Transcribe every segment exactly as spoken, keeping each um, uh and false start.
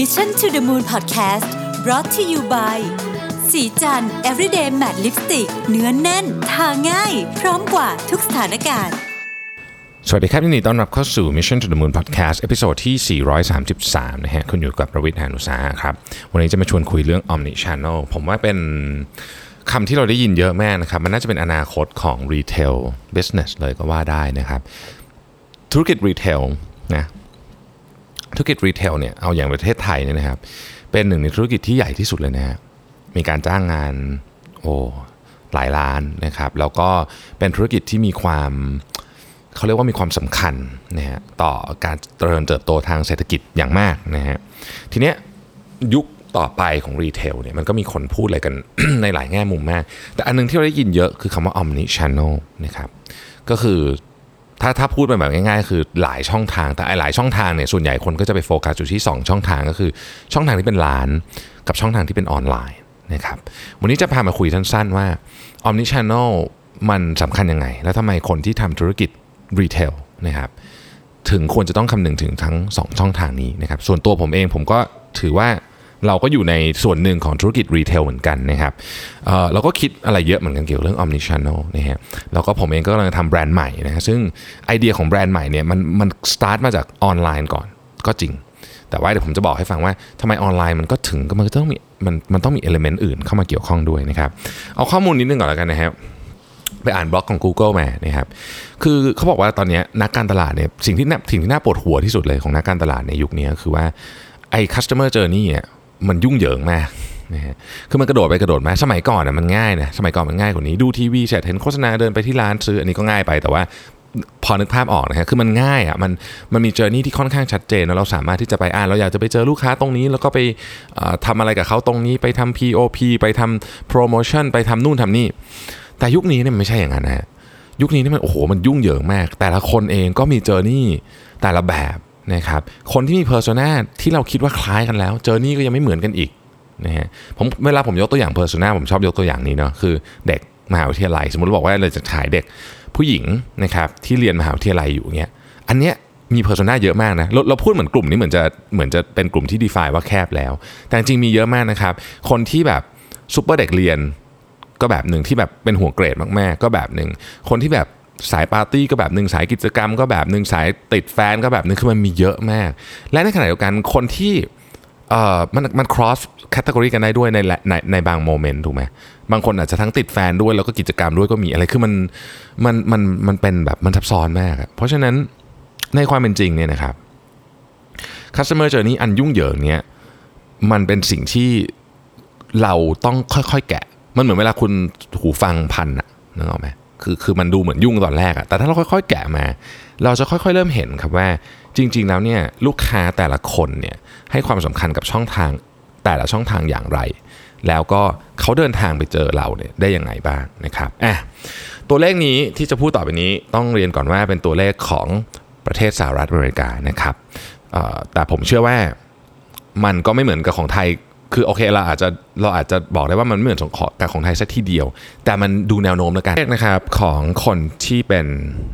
Mission to the Moon Podcast brought to you by สีจัน Everyday Matte Lipstick เนื้อแน่นทาง่ายพร้อมกว่าทุกสถานการณ์สวัสดีครับยินดีต้อนรับเข้าสู่ Mission to the Moon Podcast ตอนที่สี่ร้อยสามสิบสามนะฮะคุณอยู่กับประวิทย์ หานุสาหะครับวันนี้จะมาชวนคุยเรื่อง Omnichannel ผมว่าเป็นคำที่เราได้ยินเยอะมากนะครับมันน่าจะเป็นอนาคตของ Retail Business เลยก็ว่าได้นะครับธุรกิจ Retail นะธุรกิจ Retail เนี่ยเอาอย่างประเทศไทยเนี่ยนะครับเป็นหนึ่งในธุรกิจที่ใหญ่ที่สุดเลยนะฮะมีการจ้างงานโอ้หลายล้านนะครับแล้วก็เป็นธุรกิจที่มีความเขาเรียกว่ามีความสำคัญนะฮะต่อการเจริญเติบโตทางเศรษฐกิจอย่างมากนะฮะทีเนี้ยยุคต่อไปของรีเทลเนี่ยมันก็มีคนพูดอะไรกัน ในหลายแง่มุมมากแต่อันนึงที่เราได้ยินเยอะคือคำว่า Omnichannel นะครับก็คือถ้าถ้าพูดเป็นแบบง่ายๆคือหลายช่องทางแต่ไอ้หลายช่องทางเนี่ยส่วนใหญ่คนก็จะไปโฟกัสอยู่ที่สองช่องทางก็คือช่องทางที่เป็นร้านกับช่องทางที่เป็นออนไลน์นะครับวันนี้จะพามาคุยสั้นๆว่า Omnichannel มันสำคัญยังไงแล้วทำไมคนที่ทำธุรกิจรีเทลนะครับถึงควรจะต้องคำนึงถึงทั้งสองช่องทางนี้นะครับส่วนตัวผมเองผมก็ถือว่าเราก็อยู่ในส่วนหนึ่งของธุรกิจรีเทลเหมือนกันนะครับเอ่อเราก็คิดอะไรเยอะเหมือนกันเกี่ยวกับเรื่อง Omnichannel นะฮะแล้วก็ผมเองก็กำลังทำแบรนด์ใหม่นะฮะซึ่งไอเดียของแบรนด์ใหม่เนี่ยมันมันสตาร์ทมาจากออนไลน์ก่อนก็จริงแต่ว่าเดี๋ยวผมจะบอกให้ฟังว่าทำไมออนไลน์มันก็ถึงก็มันก็ต้องมีมันมันต้องมี element อื่นเข้ามาเกี่ยวข้องด้วยนะครับเอาข้อมูลนิดนึงก่อนแล้วกันนะครับไปอ่านบล็อกของ Google มานะครับคือเขาบอกว่าตอนนี้นักการตลาดเนี่ยสิ่งที่น่าสิ่งที่น่าปวดหัวที่สุดเลยของนักการตลาดในยุคนี้คือว่าไอ้ customer journey เนี่ยมันยุ่งเหยิงมากนะฮะคือมันกระโดดไปกระโดดมาสมัยก่อนน่ะมันง่ายนะสมัยก่อนมันง่ายกว่านี้ดูทีวีเสร็จเห็นโฆษณาเดินไปที่ร้านซื้ออันนี้ก็ง่ายไปแต่ว่าพอนึกภาพออกนะฮะคือมันง่ายอ่ะมันมันมี journey ที่ค่อนข้างชัดเจนเราสามารถที่จะไปอ่านเราอยากจะไปเจอลูกค้าตรงนี้แล้วก็ไปเอ่อทำอะไรกับเขาตรงนี้ไปทำ พี โอ พี ไปทำ promotion ไปทำนู่นทำนี่แต่ยุคนี้เนี่ยมันไม่ใช่อย่างนั้นนะยุคนี้นี่มันโอ้โหมันยุ่งเหยิงมากแต่ละคนเองก็มีเจอร์นี่แต่ละแบบนะครับคนที่มีเพอร์โซน่าที่เราคิดว่าคล้ายกันแล้วเจอร์นี่ก็ยังไม่เหมือนกันอีกนะฮะผมเวลาผมยกตัวอย่างเพอร์โซน่าผมชอบยกตัวอย่างนี้เนาะคือเด็กมหาวิทยาลัยสมมติบอกว่าเราจะขายเด็กผู้หญิงนะครับที่เรียนมหาวิทยาลัยอยู่เงี้ยอันเนี้ยมีเพอร์โซน่าเยอะมากนะเราเราพูดเหมือนกลุ่มนี้เหมือนจะเหมือนจะเป็นกลุ่มที่ define ว่าแคบแล้วแต่จริงมีเยอะมากนะครับคนที่แบบซุปเปอร์เด็กเรียนก็แบบหนึ่งที่แบบเป็นหัวเกรดมากๆก็แบบหนึ่งคนที่แบบสายปาร์ตี้ก็แบบหนึ่งสายกิจกรรมก็แบบหนึ่งสายติดแฟนก็แบบหนึ่งคือมันมีเยอะมากและในขณะเดียวกันคนที่เอ่อมันมัน cross category กันได้ด้วยในในในบางโมเมนต์ถูกไหมบางคนอาจจะทั้งติดแฟนด้วยแล้วก็กิจกรรมด้วยก็มีอะไรคือมันมันมันมันเป็นแบบมันซับซ้อนมากเพราะฉะนั้นในความเป็นจริงเนี่ยนะครับ customer journey อันยุ่งเหยิงเนี่ยมันเป็นสิ่งที่เราต้องค่อยๆแกะมันเหมือนเวลาคุณหูฟังพันน่ะนึกออกไหมคือคือมันดูเหมือนยุ่งตอนแรกอะแต่ถ้าเราค่อยๆแกะมาเราจะค่อยๆเริ่มเห็นครับว่าจริงๆแล้วเนี่ยลูกค้าแต่ละคนเนี่ยให้ความสำคัญกับช่องทางแต่ละช่องทางอย่างไรแล้วก็เขาเดินทางไปเจอเราเนี่ยได้ยังไงบ้างนะครับอ่ะตัวเลขนี้ที่จะพูดต่อไปนี้ต้องเรียนก่อนว่าเป็นตัวเลขของประเทศสหรัฐอเมริกานะครับแต่ผมเชื่อว่ามันก็ไม่เหมือนกับของไทยคือโอเคเราอาจจะเราอาจจะบอกได้ว่ามันไม่เหมือนของแต่ของไทยซะทีเดียวแต่มันดูแนวโน้มแล้วกันนะครับของคนที่เป็น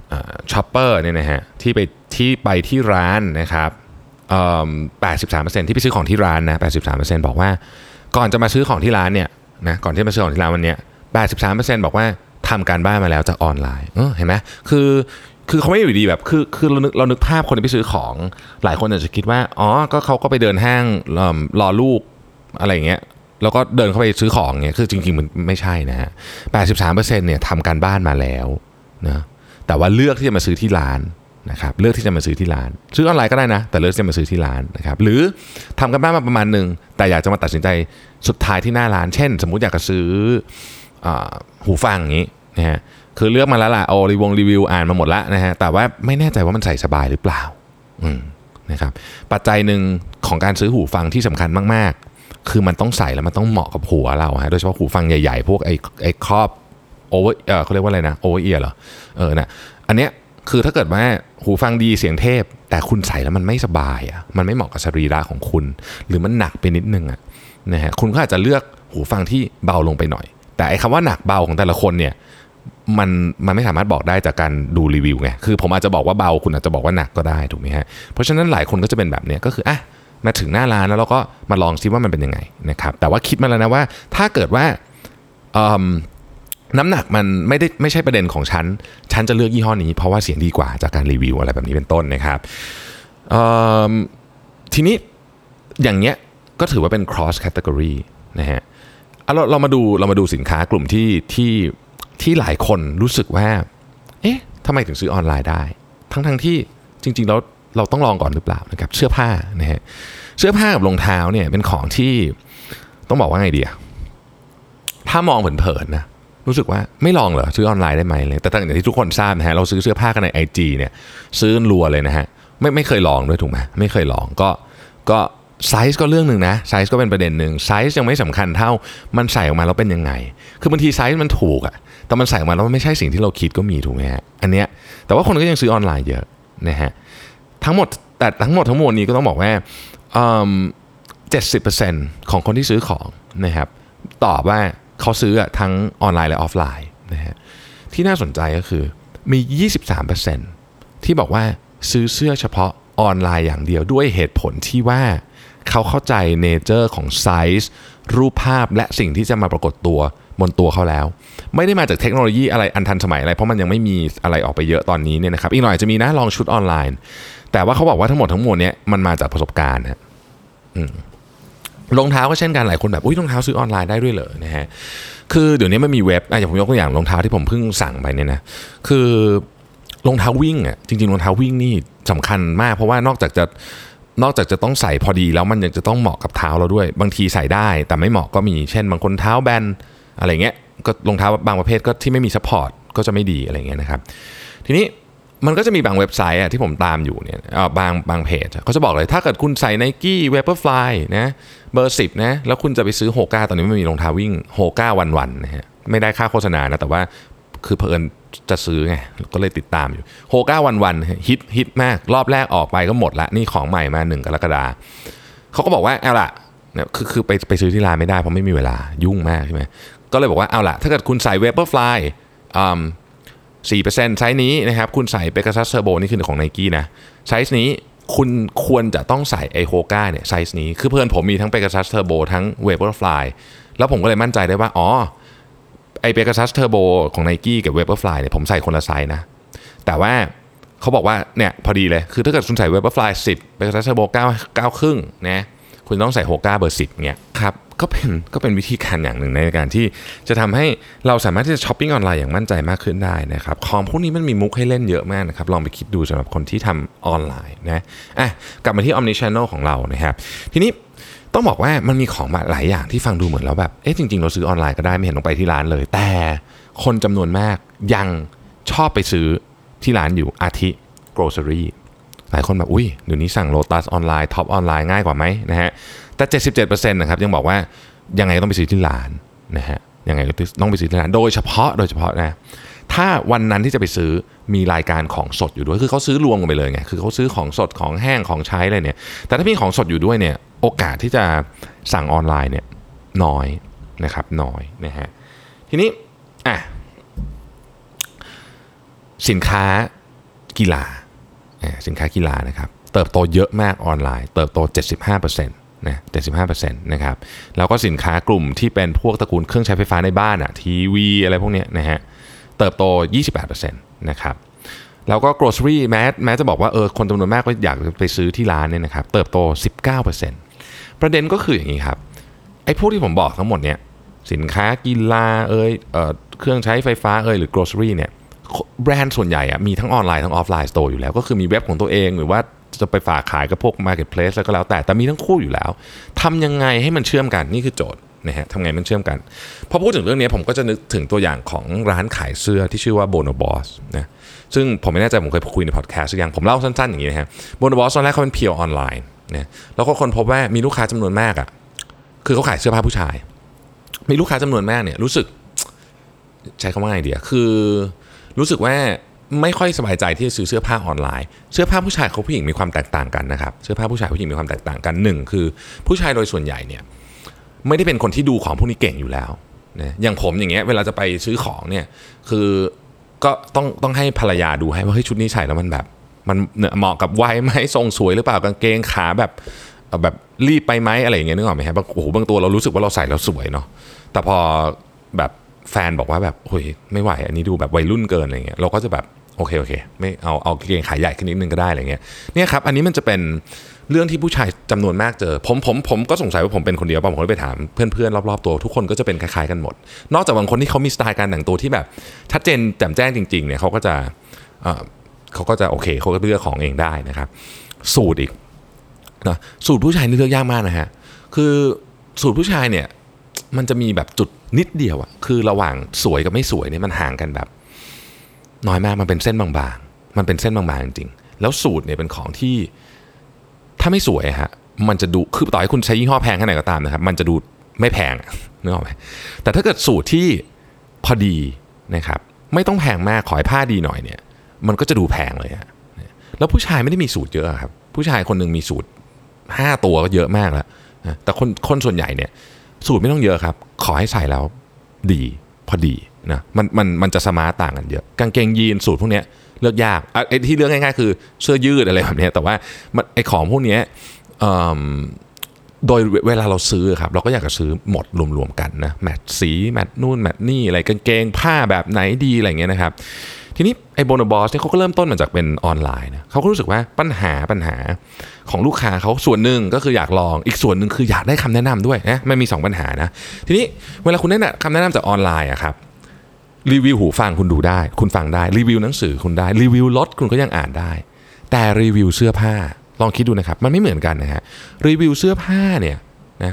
เอ่อช็อปเปอร์เนี่ยนะฮะที่ไปที่ไปที่ร้านนะครับเอ่อ แปดสิบสามเปอร์เซ็นต์ ที่ไปซื้อของที่ร้านนะ แปดสิบสามเปอร์เซ็นต์ บอกว่าก่อนจะมาซื้อของที่ร้านเนี่ยนะก่อนที่มาซื้อของที่ร้านวันเนี้ย แปดสิบสามเปอร์เซ็นต์ บอกว่าทำการบ้านมาแล้วจากออนไลน์เออเห็นไหมคือคือเขาไม่อยู่ดีแบบคือคือเรานึกเรานึกภาพคนไปซื้อของหลายคนอาจจะคิดว่าอ๋อก็เขาก็ไปเดินห้างรอลูกอะไรอย่างเงี้ยแล้วก็เดินเข้าไปซื้อของเงี้ยคือจริงๆมันไม่ใช่นะฮะ แปดสิบสามเปอร์เซ็นต์ เนี่ยทำการบ้านมาแล้วนะแต่ว่าเลือกที่จะมาซื้อที่ร้านนะครับเลือกที่จะมาซื้อที่ร้านซื้อออนไลน์ก็ได้นะแต่เลือกที่จะมาซื้อที่ร้านนะครับหรือทำการบ้านมาประมาณนึงแต่อยากจะมาตัดสินใจสุดท้ายที่หน้าร้านเช่นสมมุติอยากจะซื้อหูฟังอย่างงี้นะฮะคือเลือกมาแล้วล่ะโอ้รีวงรีวิวอ่านมาหมดละนะฮะแต่ว่าไม่แน่ใจว่ามันใส่สบายหรือเปล่าอืมนะครับปัจจัยนึงของการซื้อหูฟังที่สำคัญมากๆคือมันต้องใส่แล้วมันต้องเหมาะกับหัวเราฮะโดยเฉพาะหูฟังใหญ่ๆพวกไอ้ไอ้ครอบโอเวอร์เออเขาเรียกว่าอะไรนะโอเวอร์เอียร์เหรอเออนะอันเนี้ยคือถ้าเกิดว่าหูฟังดีเสียงเทพแต่คุณใส่แล้วมันไม่สบายอ่ะมันไม่เหมาะกับสรีระของคุณหรือมันหนักไปนิดนึงอ่ะนะฮะคุณก็อาจจะเลือกหูฟังที่เบาลงไปหน่อยแต่ไอ้คำว่าหนักเบาของแต่ละคนเนี่ยมันมันไม่สามารถบอกได้จากการดูรีวิวไงคือผมอาจจะบอกว่าเบาคุณอาจจะบอกว่าหนักก็ได้ถูกไหมฮะเพราะฉะนั้นหลายคนก็จะเป็นแบบเนี้ยก็คืออ่ะ มาถึงหน้าร้านแล้วเราก็มาลองซิว่ามันเป็นยังไงนะครับแต่ว่าคิดมาแล้วนะว่าถ้าเกิดว่าน้ำหนักมันไม่ได้ไม่ใช่ประเด็นของฉันฉันจะเลือกยี่ห้อนี้เพราะว่าเสียงดีกว่าจากการรีวิวอะไรแบบนี้เป็นต้นนะครับทีนี้อย่างเนี้ยก็ถือว่าเป็น cross category นะฮะเราเรามาดูเรามาดูสินค้ากลุ่มที่ที่ที่หลายคนรู้สึกว่าเอ๊ะทำไมถึงซื้อออนไลน์ได้ทั้งทั้งที่จริงๆแล้วเราต้องลองก่อนหรือเปล่านะครับเสื้อผ้านะฮะเสื้อผ้ากับรองเท้าเนี่ยเป็นของที่ต้องบอกว่าไงดีอะถ้ามองเผินๆนะรู้สึกว่าไม่ลองเหรอซื้อออนไลน์ได้ไหมเลยแต่ตั้งแต่ที่ทุกคนทราบนะฮะเราซื้อเสื้อผ้ากันใน ไอ จี เนี่ยซื้อรัวเลยนะฮะไม่ไม่เคยลองด้วยถูกไหมไม่เคยลองก็ก็ไซส์ก็เรื่องนึงนะไซส์ก็เป็นประเด็นนึงไซส์ยังไม่สำคัญเท่ามันใส่ออกมาแล้วเป็นยังไงคือบางทีไซส์มันถูกอะแต่มันใส่ออกมาแล้วมันไม่ใช่สิ่งที่เราคิดก็มีถูกไหมฮะอันเนี้ยแต่ว่าคนก็ยังซื้อออนไลน์เยอะนะฮะทั้งหมดแต่ทั้งหมดทั้งมวลนี้ก็ต้องบอกว่าเอ่อ เจ็ดสิบเปอร์เซ็นต์ ของคนที่ซื้อของนะครับตอบว่าเขาซื้อทั้งออนไลน์และออฟไลน์นะฮะที่น่าสนใจก็คือมี ยี่สิบสามเปอร์เซ็นต์ ที่บอกว่าซื้อเสื้อเฉพาะออนไลน์อย่างเดียวด้วยเหตุผลที่ว่าเขาเข้าใจเนเจอร์ของไซส์รูปภาพและสิ่งที่จะมาปรากฏตัวบนตัวเขาแล้วไม่ได้มาจากเทคโนโลยีอะไรอันทันสมัยอะไรเพราะมันยังไม่มีอะไรออกไปเยอะตอนนี้เนี่ยนะครับอีกหน่อยจะมีนะลองชุดออนไลน์แต่ว่าเขาบอกว่าทั้งหมดทั้งมวลเนี่ยมันมาจากประสบการณ์ฮะรองเท้าก็เช่นกันหลายคนแบบอุ๊ยรองเท้าซื้อออนไลน์ได้ด้วยเหรอนะฮะคือเดี๋ยวนี้มันมีเว็บอ่ะอย่างผมยกตัวอย่างรองเท้าที่ผมเพิ่งสั่งไปเนี่ยนะคือรองเท้าวิ่งอ่ะจริงๆรองเท้าวิ่งนี่สำคัญมากเพราะว่านอกจากจะนอกจากจะต้องใส่พอดีแล้วมันยังจะต้องเหมาะกับเท้าเราด้วยบางทีใส่ได้แต่ไม่เหมาะก็มีเช่นบางคนเท้าแบนอะไรเงี้ยก็รองเท้าบางประเภทก็ที่ไม่มีซัพพอร์ตก็จะไม่ดีอะไรเงี้ยนะครับทีนี้มันก็จะมีบางเว็บไซต์อ่ะที่ผมตามอยู่เนี่ยเอ่อบางบางเพจเขาจะบอกเลยถ้าเกิดคุณใส่ Nike Vaporfly นะเบอร์สิบนะแล้วคุณจะไปซื้อ Hoka ตอนนี้ไม่มีรองเท้าวิ่ง Hoka วันๆนะฮะไม่ได้ค่าโฆษณานะแต่ว่าคือเผอิญจะซื้อไงก็เลยติดตามอยู่ Hoka วันๆฮิตฮิตมากรอบแรกออกไปก็หมดละนี่ของใหม่มาหนึ่งกรกฎาคมเขาก็บอกว่าเอาล่ะคือคือไปไปซื้อที่ร้านไม่ได้เพราะไม่มีเวลายุ่งมากใช่มั้ยก็เลยบอกว่าเอาล่ะถ้าเกิดคุณใส่ Vaporfly อืมสี่เปอร์เซ็นต์ ไซส์นี้นะครับคุณใส่เปกาซัสเทอร์โบนี่คือของ Nike นะไซส์นี้คุณควรจะต้องใส่ไอ้ Hoka เนี่ยไซส์นี้คือเพื่อนผมมีทั้งเปกาซัสเทอร์โบทั้ง Vaporfly แล้วผมก็เลยมั่นใจได้ว่าอ๋อไอ้เปกาซัสเทอร์โบของ Nike กับ Vaporfly เนี่ยผมใส่คนละไซส์นะแต่ว่าเขาบอกว่าเนี่ยพอดีเลยคือถ้าเกิดคุณใส่ Vaporfly สิบเปกาซัสเทอร์โบเก้า เก้าจุดห้านะคุณต้องใส่ Hoka เบอร์สิบเนี่ยครับก็เป็นก็เป็นวิธีการอย่างหนึ่งในการที่จะทำให้เราสามารถที่จะช้อปปิ้งออนไลน์อย่างมั่นใจมากขึ้นได้นะครับของพวกนี้มันมีมุกให้เล่นเยอะมากนะครับลองไปคิดดูสำหรับคนที่ทำออนไลน์นะอ่ะกลับมาที่ Omnichannel ของเรานะครับทีนี้ต้องบอกว่ามันมีของหลายอย่างที่ฟังดูเหมือนแล้วแบบเอ๊ะจริงๆเราซื้อออนไลน์ก็ได้ไม่เห็นต้องไปที่ร้านเลยแต่คนจำนวนมากยังชอบไปซื้อที่ร้านอยู่อาทิ grocery หลายคนแบบอุ้ยเดี๋ยวนี้สั่ง Lotus ออนไลน์ Top ออนไลน์ง่ายกว่าไหมนะฮะแต่ เจ็ดสิบเจ็ดเปอร์เซ็นต์ นะครับยังบอกว่ายังไงต้องไปซื้อที่ร้านนะฮะยังไงก็ต้องไปซื้อที่ร้านโดยเฉพาะโดยเฉพาะนะถ้าวันนั้นที่จะไปซื้อมีรายการของสดอยู่ด้วยคือเขาซื้อรวมกันไปเลยไงคือเขาซื้อของสดของแห้งของใช้อะไรเนี่ยแต่ถ้ามีของสดอยู่ด้วยเนี่ยโอกาสที่จะสั่งออนไลน์เนี่ยน้อยนะครับน้อยนะฮะทีนี้อ่ะสินค้ากีฬาสินค้ากีฬานะครับเติบโตเยอะมากออนไลน์เติบโต เจ็ดสิบห้าเปอร์เซ็นต์นะ เจ็ดสิบห้าเปอร์เซ็นต์ นะครับแล้วก็สินค้ากลุ่มที่เป็นพวกตระกูลเครื่องใช้ไฟฟ้าในบ้านอะทีวีอะไรพวกเนี้ยนะฮะเติบโต ยี่สิบแปดเปอร์เซ็นต์ นะครับแล้วก็ grocery แม้แม้จะบอกว่าเออคนจำนวนมากก็อยากไปซื้อที่ร้านเนี่ยนะครับเติบโต สิบเก้าเปอร์เซ็นต์ ประเด็นก็คืออย่างนี้ครับไอ้พวกที่ผมบอกทั้งหมดเนี่ยสินค้ากีฬาเอ่ยเอ่อเครื่องใช้ไฟฟ้าเอ่ยหรือ grocery เนี่ยแบรนด์ส่วนใหญ่อะมีทั้งออนไลน์ทั้งออฟไลน์สโตร์อยู่แล้วก็คือมีเว็บของตัวเองหรือว่าจะไปฝากขายกับพวก marketplace แล้วก็แล้วแต่แต่มีทั้งคู่อยู่แล้วทำยังไงให้มันเชื่อมกันนี่คือโจทย์นะฮะทำไงมันเชื่อมกันพอพูดถึงเรื่องนี้ผมก็จะนึกถึงตัวอย่างของร้านขายเสื้อที่ชื่อว่า Bonobos นะซึ่งผมไม่แน่ใจผมเคยคุยใน podcast หรือยังผมเล่าสั้นๆอย่างนี้นะฮะ Bonobos ตอนแรกเขาเป็น pure ออนไลน์นะแล้วก็คนพบว่ามีลูกค้าจำนวนมากอ่ะคือเขาขายเสื้อผ้าผู้ชายมีลูกค้าจำนวนมากเนี่ยรู้สึกใช้คำว่าไงดีคือรู้สึกว่าไม่ค่อยสบายใจที่จะซื้อเสื้อผ้าออนไลน์เสื้อผ้าผู้ชายกับผู้หญิงมีความแตกต่างกันนะครับเสื้อผ้าผู้ชายผู้หญิงมีความแตกต่างกันหนึ่งคือผู้ชายโดยส่วนใหญ่เนี่ยไม่ได้เป็นคนที่ดูของพวกนี้เก่งอยู่แล้วนะอย่างผมอย่างเงี้ยเวลาจะไปซื้อของเนี่ยคือก็ต้องต้องให้ภรรยาดูให้ว่าเฮ้ยชุดนี้ใส่แล้วมันแบบมันเหมาะกับวัยไหมทรงสวยหรือเปล่ากางเกงขาแบบ เอาแบบรีบไปไหมอะไรอย่างเงี้ยนึกออกไหมฮะบางโอ้โหบางตัวเรารู้สึกว่าเราใส่แล้วสวยเนาะแต่พอแบบแฟนบอกว่าแบบโอ้ยไม่ไหวอันนี้ดูแบบวัยรุ่นเกินอะไรเงี้ยเราก็จะแบบโอเคโอเคไม่เอาเอากางเกงขายใหญ่ขึ้นนิดนึงก็ได้อะไรเงี้ยเนี่ยครับอันนี้มันจะเป็นเรื่องที่ผู้ชายจำนวนมากเจอผมผมผมก็สงสัยว่าผมเป็นคนเดียวป่ะผมก็ไปถามเพื่อนๆรอบๆตัวทุกคนก็จะเป็นคล้ายๆกันหมดนอกจากบางคนที่เขามีสไตล์การแต่งตัวที่แบบชัดเจนแจ่มแจ้งจริงๆเนี่ยเขาก็จะเอ่อเขาก็จะโอเคเขาก็เลือกของเองได้นะครับสูตรอีกนะสูตรผู้ชายนี่เลือกยากมากนะฮะคือสูตรผู้ชายเนี่ยมันจะมีแบบจุดนิดเดียวอะคือระหว่างสวยกับไม่สวยเนี่ยมันห่างกันแบบน้อยมากมันเป็นเส้นบางๆมันเป็นเส้นบางๆจริงๆแล้วสูตรเนี่ยเป็นของที่ถ้าไม่สวยฮะมันจะดูคือต่อให้คุณใช้ยี่ห้อแพงแค่ไหนก็ตามนะครับมันจะดูไม่แพงนึกออกไหมแต่ถ้าเกิดสูตรที่พอดีนะครับไม่ต้องแพงมากขอให้ผ้าดีหน่อยเนี่ยมันก็จะดูแพงเลยฮะแล้วผู้ชายไม่ได้มีสูตรเยอะครับผู้ชายคนนึงมีสูตรห้าตัวก็เยอะมากแล้วแต่คนคนส่วนใหญ่เนี่ยสูตรไม่ต้องเยอะครับขอให้ใส่แล้วดีพอดีนะมันมันมันจะสมาร์ตต่างกันเยอะกางเกงยีนสูตรพวกนี้เลือกยากไอ้ที่เลือกง่ายๆคือเสื้อยืดอะไรแบบนี้แต่ว่าไอ้ของพวกนี้โดยเวลาเราซื้อครับเราก็อยากจะซื้อหมดรวมๆกันนะแมทสีแมทนู่นแมทนี่อะไรกางเกงผ้าแบบไหนดีอะไรเงี้ยนะครับทีนี้ไอ้ Bonobos เนี่ยเขาก็เริ่มต้นมาจากเป็นออนไลน์นะเขาก็รู้สึกว่าปัญหาปัญหาของลูกค้าเขาส่วนหนึ่งก็คืออยากลองอีกส่วนหนึ่งคืออยากได้คำแนะนำด้วยนะมันมีสองปัญหานะทีนี้เวลาคุณได้คำแนะนำจากออนไลน์อะครับรีวิวหูฟังคุณดูได้คุณฟังได้รีวิวหนังสือคุณได้รีวิวรถคุณก็ยังอ่านได้แต่รีวิวเสื้อผ้าลองคิดดูนะครับมันไม่เหมือนกันนะฮะรีวิวเสื้อผ้าเนี่ยนะ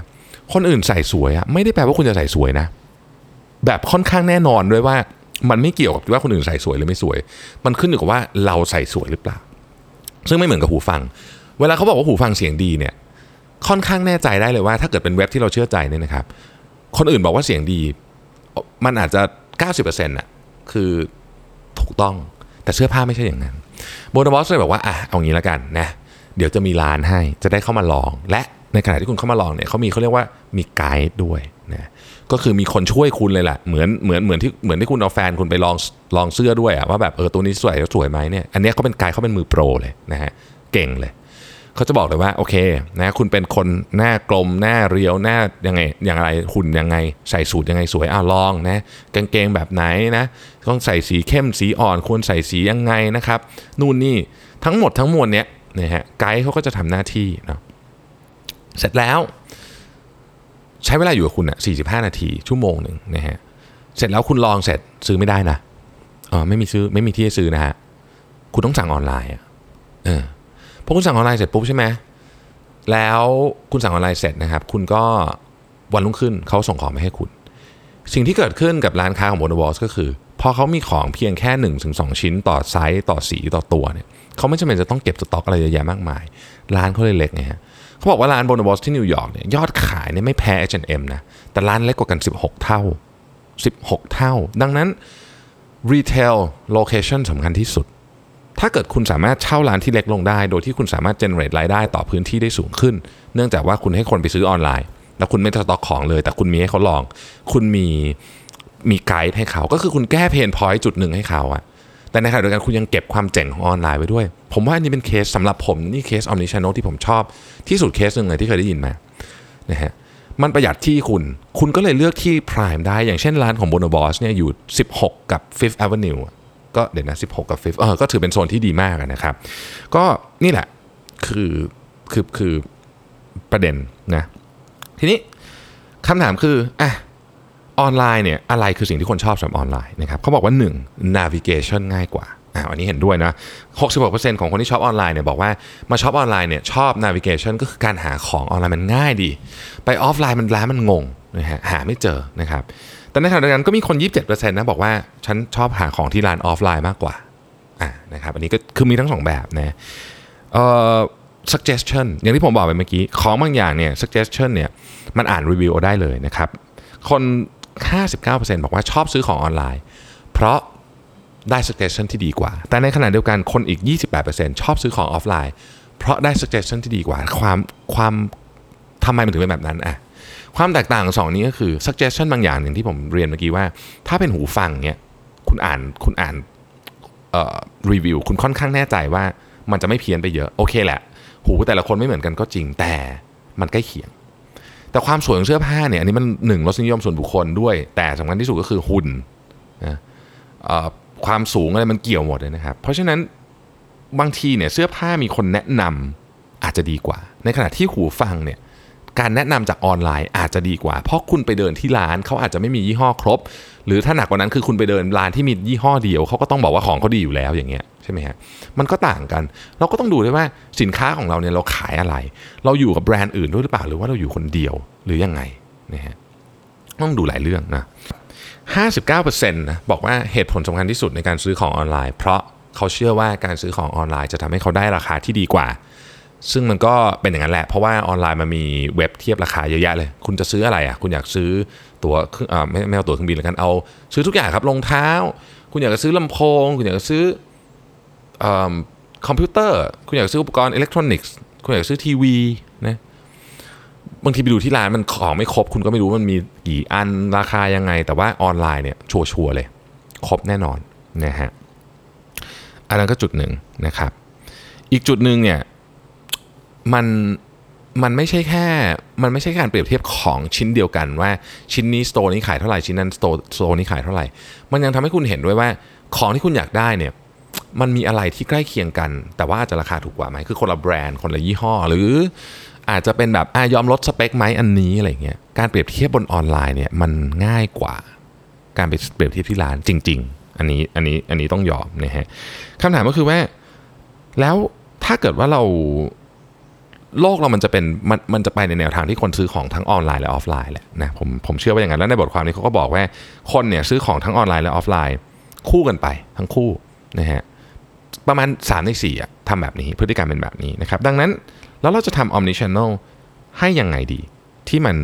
คนอื่นใส่สวยอะไม่ได้แปลว่าคุณจะใส่สวยนะแบบค่อนข้างแน่นอนด้วยว่ามันไม่เกี่ยวกับว่าคนอื่นใส่สวยหรือไม่สวยมันขึ้นอยู่กับว่าเราใส่สวยหรือเปล่าซึ่งไม่เหมือนกับหูฟังเวลาเขาบอกว่าหูฟังเสียงดีเนี่ยค่อนข้างแน่ใจได้เลยว่าถ้าเกิดเป็นเว็บที่เราเชื่อใจเนี่ยนะครับคนอื่นบอกว่าเสียงดีมันอาจจะ เก้าสิบเปอร์เซ็นต์ น่ะคือถูกต้องแต่เสื้อผ้าไม่ใช่อย่างนั้น Bonobos เลยบอกว่าอ่ะเอางี้ละกันนะเดี๋ยวจะมีร้านให้จะได้เข้ามาลองและในขณะที่คุณเข้ามาลองเนี่ยเขามีเขาเรียกว่ามีไกด์ด้วยนะก็คือมีคนช่วยคุณเลยแหละเหมือนเหมือนเหมือนที่เหมือนที่คุณเอาแฟนคุณไปลองลองเสื้อด้วยอะว่าแบบเออตัวนี้สวยสวยไหมเนี่ยอันนี้เขาเป็นไกด์เขาเป็นมือโปรเลยนะฮะเก่งเลยเขาจะบอกเลยว่าโอเคนะคุณเป็นคนหน้ากลมหน้าเรียวหน้ายังไงอย่างไรหุ่นยังไงใส่สูทยังไงสวยอ้าวลองนะกางเกงแบบไหนนะต้องใส่สีเข้มสีอ่อนควรใส่สียังไงนะครับนู่นนี่ทั้งหมดทั้งมวลเนี่ยนะฮะไกด์เขาก็จะทำหน้าที่เนาะเสร็จแล้วใช้เวลาอยู่กับคุณอ่ะสี่สิบห้านาทีชั่วโมงหนึ่งนะฮะเสร็จแล้วคุณลองเสร็จซื้อไม่ได้นะอ๋อไม่มีซื้อไม่มีที่จะซื้อนะฮะคุณต้องสั่งออนไลน์อ่ะเออพอคุณสั่งออนไลน์เสร็จปุ๊บใช่ไหมแล้วคุณสั่งออนไลน์เสร็จนะครับคุณก็วันรุ่งขึ้นเขาส่งของมาให้คุณสิ่งที่เกิดขึ้นกับร้านค้าของ Bonobos ก็คือพอเขามีของเพียงแค่ หนึ่งถึงสอง ชิ้นต่อไซส์ต่อสีต่อตัวเนี่ยเขาไม่จำเป็นจะต้องเก็บสต็อกอะไรเยอะแยะมากมายร้านเขาเลยเล็กไงฮะเขาบอกว่าร้าน Bonobos ที่นิวยอร์กเนี่ยยอดขายเนี่ยไม่แพ้ เอช แอนด์ เอ็ม นะแต่ร้านเล็กกว่ากันสิบหกเท่าสิบหกเท่าดังนั้น retail location สำคัญที่สุดถ้าเกิดคุณสามารถเช่าร้านที่เล็กลงได้โดยที่คุณสามารถ generate รายได้ต่อพื้นที่ได้สูงขึ้นเนื่องจากว่าคุณให้คนไปซื้อออนไลน์แล้วคุณไม่สต็อกของเลยแต่คุณมีให้เขาลองคุณมีมีไกด์ให้เขาก็คือคุณแก้เพนพอยต์จุดหนึ่งให้เขาอะแต่ในขณะเดียวกันคุณยังเก็บความเจ๋งของออนไลน์ไว้ด้วยผมว่าอันนี้เป็นเคสสำหรับผมนี่เคส Omnichannel ที่ผมชอบที่สุดเคสนึงเลยที่เคยได้ยินมานะฮะมันประหยัดที่คุณคุณก็เลยเลือกที่ Prime ได้อย่างเช่นร้านของ Bonobos เนี่ยอยู่สิบหกกับ Fifth Avenue ก็เดี๋ยวนะสิบหกกับห้าเออก็ถือเป็นโซนที่ดีมากนะครับก็นี่แหละคือคือคือประเด็นนะทีนี้คำถามคืออ่ะออนไลน์เนี่ยอะไรคือสิ่งที่คนชอบสำหรับออนไลน์นะครับเขาบอกว่าหนึ่ง navigation ง่ายกว่าอ่ะอันนี้เห็นด้วยนะ หกสิบหกเปอร์เซ็นต์ ของคนที่ชอบออนไลน์เนี่ยบอกว่ามาชอบออนไลน์เนี่ยชอบ navigation ก็คือการหาของออนไลน์มันง่ายดีไปออฟไลน์มันล้ามันงงนะฮะหาไม่เจอนะครับแต่ในขณะเดียวกันก็มีคน ยี่สิบเจ็ดเปอร์เซ็นต์ นะบอกว่าฉันชอบหาของที่ร้านออฟไลน์มากกว่าอ่ะนะครับอันนี้ก็คือมีทั้งสองแบบนะเอ่อ suggestion อย่างที่ผมบอกไปเมื่อกี้ของบางอย่างเนี่ย suggestion เนี่ยมันอ่านรีวิวเอาได้เลยนะครับคนห้าสิบเก้าเปอร์เซ็นต์ บอกว่าชอบซื้อของออนไลน์เพราะได้ suggestion ที่ดีกว่าแต่ในขณะเดียวกันคนอีก ยี่สิบแปดเปอร์เซ็นต์ ชอบซื้อของออฟไลน์เพราะได้ suggestion ที่ดีกว่าความความทำไมมันถึงเป็นแบบนั้นอ่ะความแตกต่างของสองนี้ก็คือ suggestion บางอย่างอย่างที่ผมเรียนเมื่อกี้ว่าถ้าเป็นหูฟังเงี้ยคุณอ่านคุณอ่านเอ่อรีวิวคุณค่อนข้างแน่ใจว่ามันจะไม่เพี้ยนไปเยอะโอเคแหละหูแต่ละคนไม่เหมือนกันก็จริงแต่ มันใกล้เคียงแต่ความสวยของเสื้อผ้าเนี่ยอันนี้มันหนึ่งรสนิยมส่วนบุคคลด้วยแต่สำคัญที่สุดก็คือหุ่นนะความสูงอะไรมันเกี่ยวหมดเลยนะครับเพราะฉะนั้นบางทีเนี่ยเสื้อผ้ามีคนแนะนำอาจจะดีกว่าในขณะที่หูฟังเนี่ยการแนะนำจากออนไลน์อาจจะดีกว่าเพราะคุณไปเดินที่ร้านเขาอาจจะไม่มียี่ห้อครบหรือถ้าหนักกว่านั้นคือคุณไปเดินร้านที่มียี่ห้อเดียวเขาก็ต้องบอกว่าของเขาดีอยู่แล้วอย่างเงี้ยใช่ไหมฮะมันก็ต่างกันเราก็ต้องดูด้วยว่าสินค้าของเราเนี่ยเราขายอะไรเราอยู่กับแบรนด์อื่นด้วยหรือเปล่าหรือว่าเราอยู่คนเดียวหรือยังไงนะฮะต้องดูหลายเรื่องนะ ห้าสิบเก้าเปอร์เซ็นต์ นะบอกว่าเหตุผลสำคัญที่สุดในการซื้อของออนไลน์เพราะเขาเชื่อว่าการซื้อของออนไลน์จะทำให้เขาได้ราคาที่ดีกว่าซึ่งมันก็เป็นอย่างนั้นแหละเพราะว่าออนไลน์มันมีเว็บเทียบราคาเยอะแยะเลยคุณจะซื้ออะไรอ่ะคุณอยากซื้อตัวเอ่อไม่ไม่เอาตัวเครื่องบินแล้วกันเอาซื้อทุกอย่างครับรองเท้าคุณอยากจะซื้อลำโพงคุณอยากจะซื้อเอ่อคอมพิวเตอร์คุณอยากซื้ออุปกรณ์อิเล็กทรอนิกส์คุณอยากซื้อทีวีนะบางทีไปดูที่ร้านมันของไม่ครบคุณก็ไม่รู้มันมีกี่อันราคายังไงแต่ว่าออนไลน์เนี่ยชัวร์ๆเลยครบแน่นอนนะฮะอันนั้นก็จุดหนึ่งนะครับอีกจุดหนึ่งเนี่ยมันมันไม่ใช่แค่มันไม่ใช่การเปรียบเทียบของชิ้นเดียวกันว่าชิ้นนี้สโตร์นี้ขายเท่าไหร่ชิ้นนั้นสโตร์สโตร์นี้ขายเท่าไหร่มันยังทำให้คุณเห็นด้วยว่าของที่คุณอยากได้เนี่ยมันมีอะไรที่ใกล้เคียงกันแต่ว่าอาจจะราคาถูกกว่าไหมคือคนละแบรนด์คนละยี่ห้อหรืออาจจะเป็นแบบอ่ะยอมลดสเปคไหมอันนี้อะไรเงี้ยการเปรียบเทียบบนออนไลน์เนี่ยมันง่ายกว่าการไปเปรียบเทียบที่ร้านจริงๆอันนี้อันนี้อันนี้ต้องยอมนะฮะคำถามก็คือว่าแล้วถ้าเกิดว่าเราโลกเรามันจะเป็นมันมันจะไปในแนวทางที่คนซื้อของทั้งออนไลน์และออฟไลน์แหละนะผมผมเชื่อว่าอย่างนั้นแล้วในบทความนี้เขาก็บอกว่าคนเนี่ยซื้อของทั้งออนไลน์และออฟไลน์คู่กันไปทั้งคู่นะฮะประมาณสามในสี่อ่ะทำแบบนี้พฤติกรรมเป็นแบบนี้นะครับดังนั้นแล้วเราจะทำ Omnichannel ให้ยังไงดีที่มัน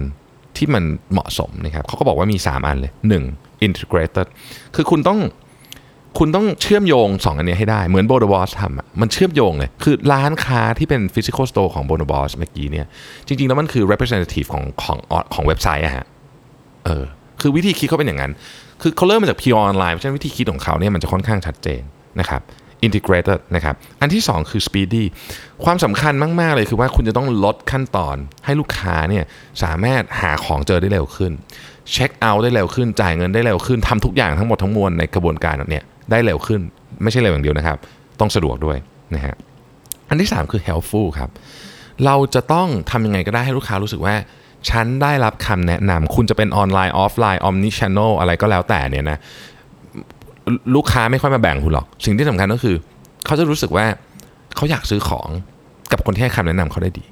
ที่มันเหมาะสมนะครับเขาก็บอกว่ามีสามอันเลยหนึ่ง Integrated คือคุณต้องคุณต้องเชื่อมโยงสองอันนี้ให้ได้เหมือน Bonobos ทำอ่ะมันเชื่อมโยงเลยคือร้านค้าที่เป็น Physical Store ของ Bonobos เมื่อกี้เนี่ยจริงๆแล้วมันคือ representative ของของของเว็บไซต์อะฮะเออคือวิธีคิดเขาเป็นอย่างนั้นคือเขาเริ่มมาจาก pure online เพราะฉะนั้นวิธีคิดของเขาเนี่ยมันจะค่อนข้างชัดเจนนะครับ integrated นะครับอันที่สองคือ speedy ความสำคัญมากๆเลยคือว่าคุณจะต้องลดขั้นตอนให้ลูกค้าเนี่ยสามารถหาของเจอได้เร็วขึ้นเช็คเอาท์ได้เร็วขึ้นจ่ายเงินได้เร็วขึ้นทำทุกอย่างทั้งหมดทั้งมวลในกระบวนการเนี่ยได้เร็วขึ้นไม่ใช่เร็วอย่างเดียวนะครับต้องสะดวกด้วยนะฮะอันที่สามคือ helpful ครับเราจะต้องทำยังไงก็ได้ให้ลูกค้ารู้สึกว่าฉันได้รับคำแนะนำคุณจะเป็นออนไลน์ออฟไลน์ omnichannel อะไรก็แล้วแต่เนี่ยนะลูกค้าไม่ค่อยมาแบ่งคุณหรอกสิ่งที่สำคัญก็คือเขาจะรู้สึกว่าเขาอยากซื้อของกับคนที่ให้คำแนะนำเขาได้ดี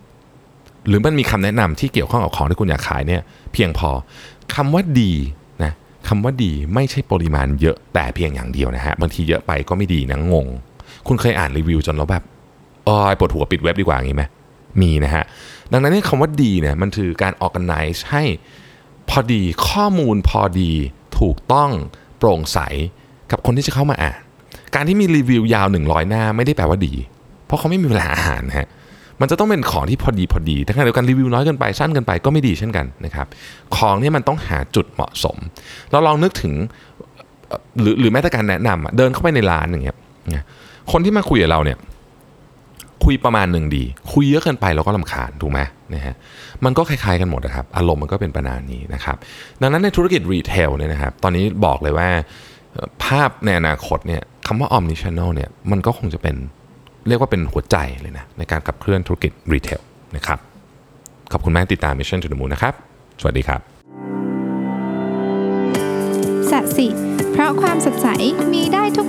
หรือมันมีคำแนะนำที่เกี่ยวข้องกับของที่คุณอยากขายเนี่ยเพียงพอคำว่าดีนะคำว่าดีไม่ใช่ปริมาณเยอะแต่เพียงอย่างเดียวนะฮะบางทีเยอะไปก็ไม่ดีนะงงคุณเคยอ่านรีวิวจนเราแบบอ๋อปวดหัวปิดเว็บดีกว่าอย่างนี้ไหมมีนะฮะดังนั้นเนี่ยคำว่าดีเนี่ยมันคือการ organize ให้พอดีข้อมูลพอดีถูกต้องโปร่งใสกับคนที่จะเข้ามาอ่านการที่มีรีวิวยาวหนึ่งร้อยหน้าไม่ได้แปลว่าดีเพราะเขาไม่มีเวลาอ่านฮะมันจะต้องเป็นของที่พอดีพอดีถ้าเกิดการรีวิวน้อยเกินไปสั้นเกินไปก็ไม่ดีเช่นกันนะครับของเนี่ยมันต้องหาจุดเหมาะสมเราลองนึกถึงหรือหรือแม้แต่การแนะนำเดินเข้าไปในร้านอย่างเงี้ยคนที่มาคุยกับเราเนี่ยคุยประมาณหนึ่งดีคุยเยอะเกินไปเราก็รำคาญถูกไหมนะฮะมันก็คล้ายๆกันหมดนะครับอารมณ์มันก็เป็นประมาณนี้นะครับดังนั้นในธุรกิจรีเทลเนี่ยนะครับตอนนี้บอกเลยว่าภาพในอนาคตเนี่ยคำว่า Omnichannel เนี่ยมันก็คงจะเป็นเรียกว่าเป็นหัวใจเลยนะในการขับเคลื่อนธุรกิจรีเทลนะครับขอบคุณมากติดตาม Mission to the Moon นะครับสวัสดีครับสะสิเพราะความสดใสมีได้ทุก